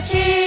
去。